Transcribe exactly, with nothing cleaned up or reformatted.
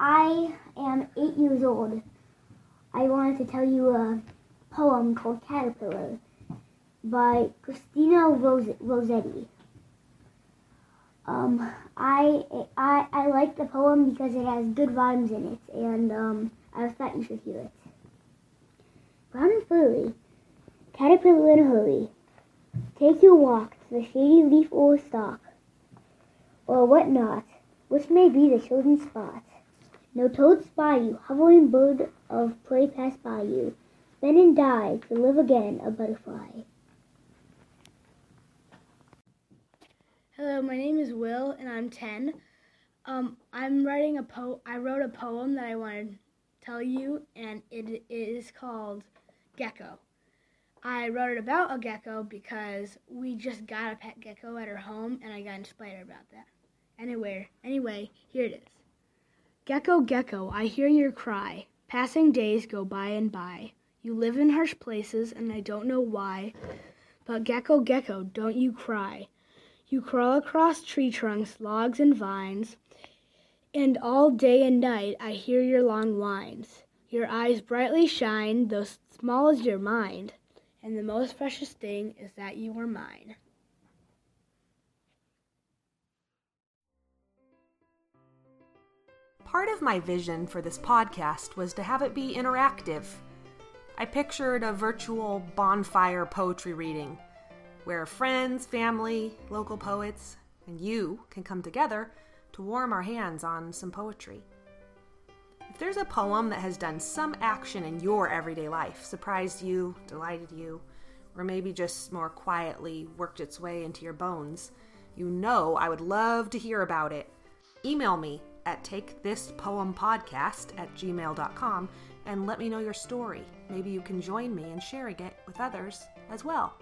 I am eight years old. I wanted to tell you a poem called Caterpillar by Christina Rose- Rossetti. Um, I, I I like the poem because it has good rhymes in it, and um, I thought you should hear it. Brown and furry, caterpillar in a hurry, take your walk to the shady leaf or stalk, or what not, which may be the chosen spot. No toad spy you, hovering bird of prey pass by you, bend and die to live again a butterfly. Hello, my name is Will, and I'm ten. Um, I'm writing a po. I wrote a poem that I wanted to tell you, and it is called Gecko. I wrote it about a gecko because we just got a pet gecko at her home, and I got inspired about that. Anyway, anyway, here it is. Gecko, gecko, I hear your cry. Passing days go by and by. You live in harsh places, and I don't know why. But gecko, gecko, don't you cry. You crawl across tree trunks, logs, and vines. And all day and night I hear your long whines. Your eyes brightly shine, though small is your mind. And the most precious thing is that you are mine. Part of my vision for this podcast was to have it be interactive. I pictured a virtual bonfire poetry reading where friends, family, local poets, and you can come together to warm our hands on some poetry. If there's a poem that has done some action in your everyday life, surprised you, delighted you, or maybe just more quietly worked its way into your bones, you know I would love to hear about it. Email me at take this poem podcast at gmail dot com and let me know your story. Maybe you can join me in sharing it with others as well.